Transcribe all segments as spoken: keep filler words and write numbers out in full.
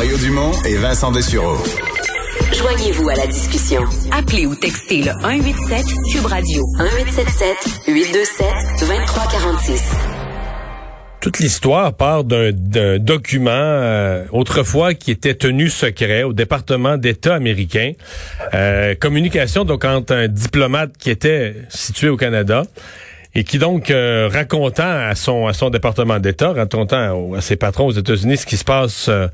Mario Dumont et Vincent Dessureau. Joignez-vous à la discussion. Appelez ou textez le un huit sept Cube Radio un huit sept sept huit deux sept deux trois quatre six. Toute l'histoire part d'un, d'un document euh, autrefois qui était tenu secret au département d'État américain. Euh, communication donc entre un diplomate qui était situé au Canada et qui donc euh, racontant à son à son département d'État, racontant à ses patrons aux États-Unis ce qui se passe euh,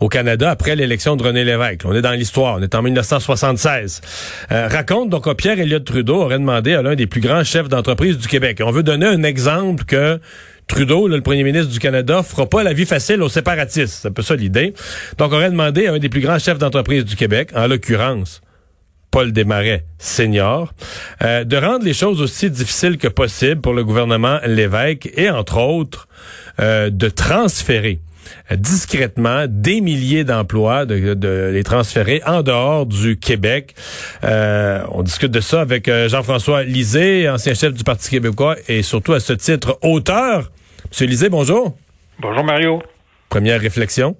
au Canada après l'élection de René Lévesque. On est dans l'histoire, on est en dix-neuf cent soixante-seize. Euh, raconte donc que Pierre-Éliott Trudeau aurait demandé à l'un des plus grands chefs d'entreprise du Québec. Et on veut donner un exemple que Trudeau, là, le premier ministre du Canada, fera pas la vie facile aux séparatistes. C'est un peu ça l'idée. Donc on aurait demandé à un des plus grands chefs d'entreprise du Québec, en l'occurrence Paul Desmarais, senior, euh, de rendre les choses aussi difficiles que possible pour le gouvernement Lévesque et, entre autres, euh, de transférer euh, discrètement des milliers d'emplois, de, de les transférer en dehors du Québec. Euh, on discute de ça avec euh, Jean-François Lisée, ancien chef du Parti québécois et surtout, à ce titre, auteur. Monsieur Lisée, bonjour. Bonjour, Mario. Première réflexion.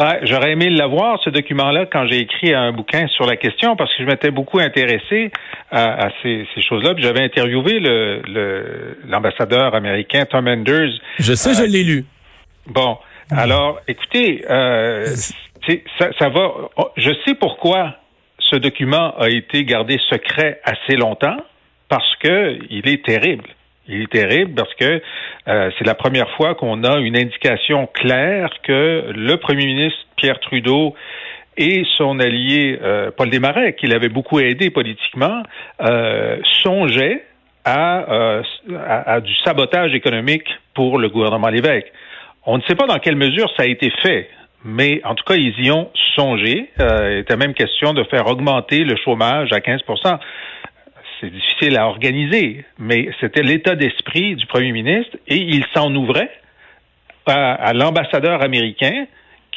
Ouais, j'aurais aimé l'avoir, ce document-là, quand j'ai écrit un bouquin sur la question, parce que je m'étais beaucoup intéressé à, à ces, ces choses-là. Puis j'avais interviewé le, le, l'ambassadeur américain Tom Anders. Je sais, euh, je l'ai lu. Bon, mmh. alors, écoutez, euh, ça, ça va. Je sais pourquoi ce document a été gardé secret assez longtemps, parce que il est terrible. Il est terrible parce que euh, c'est la première fois qu'on a une indication claire que le premier ministre Pierre Trudeau et son allié euh, Paul Desmarais, qui l'avait beaucoup aidé politiquement, euh, songeaient à, euh, à, à du sabotage économique pour le gouvernement Lévesque. On ne sait pas dans quelle mesure ça a été fait, mais en tout cas, ils y ont songé. Euh, il était même question de faire augmenter le chômage à quinze pour cent. C'est difficile à organiser, mais c'était l'état d'esprit du premier ministre et il s'en ouvrait à, à l'ambassadeur américain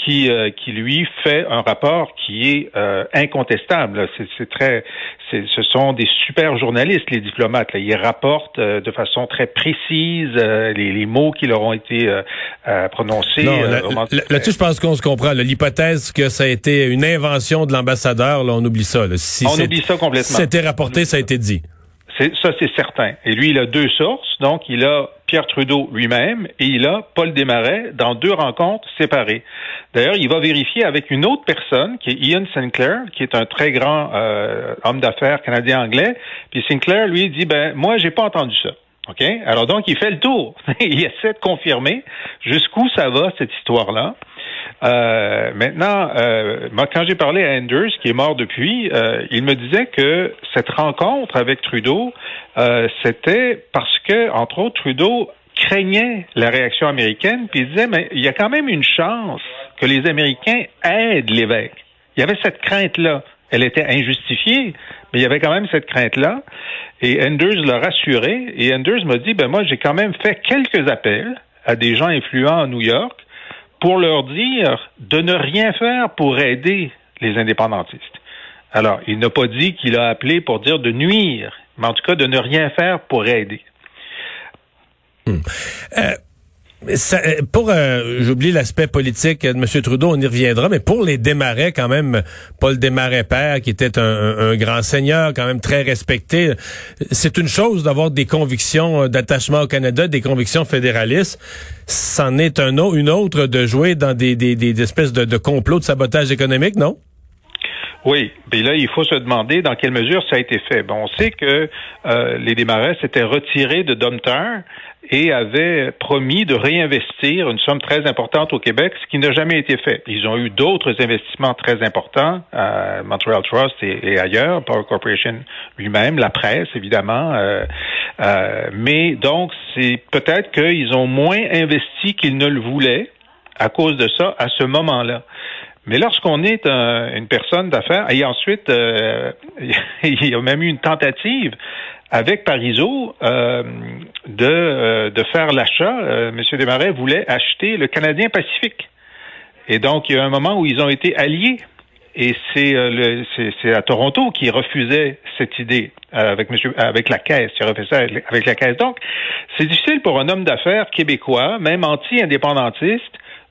qui, euh, qui lui fait un rapport qui est euh, incontestable. C'est, c'est très, c'est, ce sont des super journalistes, les diplomates. Là. Ils rapportent euh, de façon très précise euh, les, les mots qui leur ont été euh, euh, prononcés. Non, euh, là, là, là-dessus, je pense qu'on se comprend. Là, l'hypothèse que ça a été une invention de l'ambassadeur, là, on oublie ça. Là. Si on oublie ça complètement. Si c'était rapporté, ça a été dit. C'est, ça, c'est certain. Et lui, il a deux sources. Donc, il a Pierre Trudeau lui-même et il a Paul Desmarais dans deux rencontres séparées. D'ailleurs, il va vérifier avec une autre personne, qui est Ian Sinclair, qui est un très grand euh, homme d'affaires canadien-anglais. Puis Sinclair, lui, dit « Ben, moi, j'ai pas entendu ça. » OK? Alors donc, il fait le tour. Il essaie de confirmer jusqu'où ça va, cette histoire-là. Euh, maintenant, euh, moi, quand j'ai parlé à Anders, qui est mort depuis, euh, il me disait que cette rencontre avec Trudeau, euh, c'était parce que, entre autres, Trudeau craignait la réaction américaine, puis il disait, mais il y a quand même une chance que les Américains aident Lévesque. Il y avait cette crainte-là. Elle était injustifiée, mais il y avait quand même cette crainte-là. Et Anders l'a rassuré, et Anders m'a dit, ben moi, j'ai quand même fait quelques appels à des gens influents à New York, pour leur dire de ne rien faire pour aider les indépendantistes. Alors, il n'a pas dit qu'il a appelé pour dire de nuire, mais en tout cas de ne rien faire pour aider. Hum. Euh, ça, pour, euh, j'oublie l'aspect politique de M. Trudeau, on y reviendra, mais pour les Desmarais, quand même, Paul Desmarais père, qui était un, un grand seigneur, quand même très respecté, c'est une chose d'avoir des convictions d'attachement au Canada, des convictions fédéralistes. C'en est un autre, une autre de jouer dans des, des, des espèces de, de complots de sabotage économique, non? Oui, mais là, il faut se demander dans quelle mesure ça a été fait. Bon, on sait que euh, les Desmarais s'étaient retirés de Domtar et avaient promis de réinvestir une somme très importante au Québec, ce qui n'a jamais été fait. Ils ont eu d'autres investissements très importants, euh, Montreal Trust et, et ailleurs, Power Corporation lui-même, la presse, évidemment. Euh, euh, mais donc, c'est peut-être qu'ils ont moins investi qu'ils ne le voulaient à cause de ça à ce moment-là. Mais lorsqu'on est un, une personne d'affaires, et ensuite, euh, il y a même eu une tentative avec Parizeau euh, de, euh, de faire l'achat. Euh, M. Desmarais voulait acheter le Canadien Pacifique. Et donc, il y a un moment où ils ont été alliés. Et c'est, euh, le, c'est, c'est à Toronto qui refusait cette idée euh, avec monsieur, avec la Caisse. Il refusait ça avec la Caisse. Donc, c'est difficile pour un homme d'affaires québécois, même anti-indépendantiste,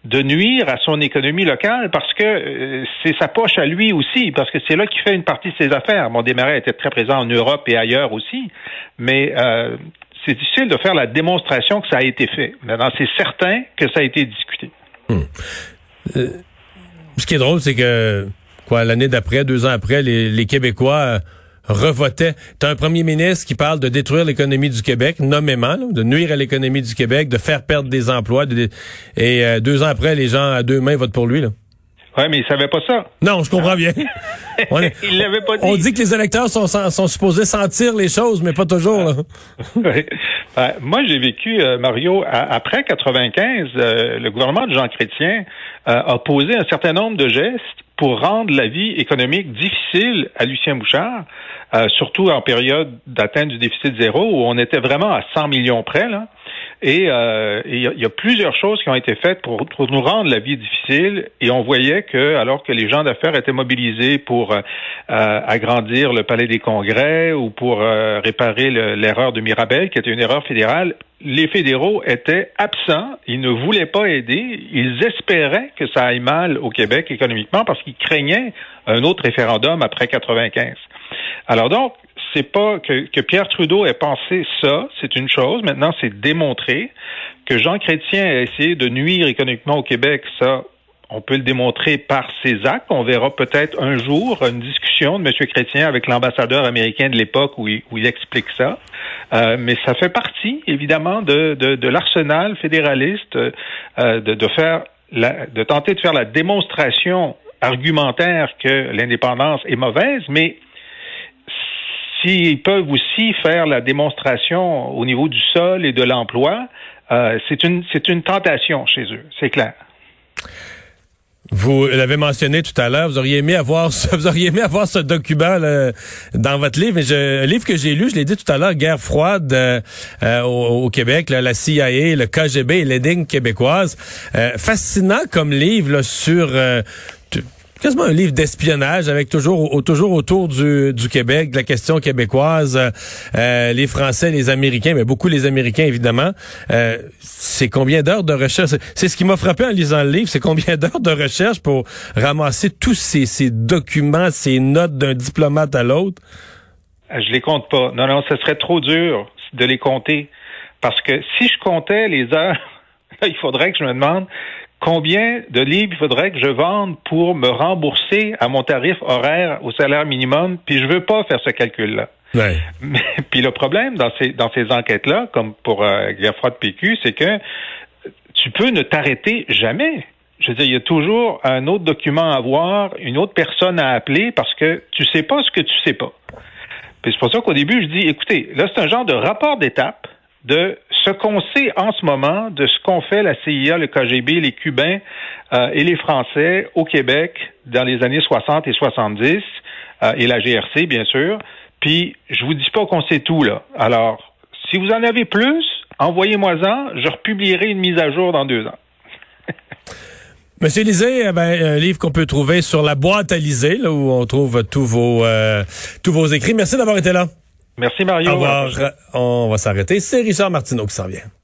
de nuire à son économie locale parce que euh, c'est sa poche à lui aussi, parce que c'est là qu'il fait une partie de ses affaires. Mon Desmarais était très présent en Europe et ailleurs aussi, mais euh, c'est difficile de faire la démonstration que ça a été fait. Maintenant, c'est certain que ça a été discuté. Hum. Euh, ce qui est drôle, c'est que quoi, l'année d'après, deux ans après, les, les Québécois... Euh, revotait. T'as un premier ministre qui parle de détruire l'économie du Québec, nommément, là, de nuire à l'économie du Québec, de faire perdre des emplois, de, et euh, deux ans après, les gens à deux mains votent pour lui, là. Oui, mais il savait pas ça. Non, je comprends bien. On est, il l'avait pas dit. On dit que les électeurs sont, sont supposés sentir les choses, mais pas toujours. Là. Oui. Ben, moi, j'ai vécu, euh, Mario, à, après quatre-vingt-quinze, euh, le gouvernement de Jean Chrétien euh, a posé un certain nombre de gestes pour rendre la vie économique difficile à Lucien Bouchard, euh, surtout en période d'atteinte du déficit zéro, où on était vraiment à cent millions près, là. Et il euh, y, y a plusieurs choses qui ont été faites pour, pour nous rendre la vie difficile. Et on voyait que, alors que les gens d'affaires étaient mobilisés pour euh, agrandir le Palais des Congrès ou pour euh, réparer le, l'erreur de Mirabel, qui était une erreur fédérale, les fédéraux étaient absents, ils ne voulaient pas aider, ils espéraient que ça aille mal au Québec économiquement parce qu'ils craignaient un autre référendum après quatre-vingt-quinze. Alors donc, c'est pas que, que Pierre Trudeau ait pensé ça, c'est une chose. Maintenant, c'est démontré que Jean Chrétien a essayé de nuire économiquement au Québec. Ça, on peut le démontrer par ses actes. On verra peut-être un jour une discussion de M. Chrétien avec l'ambassadeur américain de l'époque où il, où il explique ça. Euh, mais ça fait partie, évidemment, de, de, de l'arsenal fédéraliste euh, de, de faire, la, de tenter de faire la démonstration argumentaire que l'indépendance est mauvaise, mais s'ils peuvent aussi faire la démonstration au niveau du sol et de l'emploi, euh, c'est une c'est une tentation chez eux, c'est clair. Vous l'avez mentionné tout à l'heure, vous auriez aimé avoir ce, vous auriez aimé avoir ce document là, dans votre livre. Mais je, un livre que j'ai lu, je l'ai dit tout à l'heure, Guerre froide euh, euh, au, au Québec, là, la C I A, le K G B et l'énigme québécoise. Euh, fascinant comme livre là, sur... Euh, quasiment un livre d'espionnage avec toujours au, toujours autour du, du Québec, de la question québécoise, euh, les Français, les Américains, mais beaucoup les Américains, évidemment. Euh, c'est combien d'heures de recherche? C'est ce qui m'a frappé en lisant le livre, c'est combien d'heures de recherche pour ramasser tous ces, ces documents, ces notes d'un diplomate à l'autre? Je les compte pas. Non, non, ce serait trop dur de les compter. Parce que si je comptais les heures, il faudrait que je me demande... combien de livres il faudrait que je vende pour me rembourser à mon tarif horaire au salaire minimum? Puis je veux pas faire ce calcul-là. Ouais. Mais, puis le problème dans ces dans ces enquêtes-là, comme pour euh, Guerre froide P Q, c'est que tu peux ne t'arrêter jamais. Je veux dire, il y a toujours un autre document à voir, une autre personne à appeler parce que tu sais pas ce que tu sais pas. Puis c'est pour ça qu'au début, je dis, écoutez, là, c'est un genre de rapport d'étape de ce qu'on sait en ce moment de ce qu'on fait la C I A, le K G B, les Cubains euh, et les Français au Québec dans les années soixante et soixante-dix, euh, et la G R C, bien sûr. Puis, je vous dis pas qu'on sait tout, là. Alors, si vous en avez plus, envoyez-moi-en, je republierai une mise à jour dans deux ans. Monsieur Lisée, eh ben, un livre qu'on peut trouver sur la boîte à Lisée, là, où on trouve tous vos, euh, tous vos écrits. Merci d'avoir été là. Merci Mario. Au revoir. On va s'arrêter. C'est Richard Martineau qui s'en vient.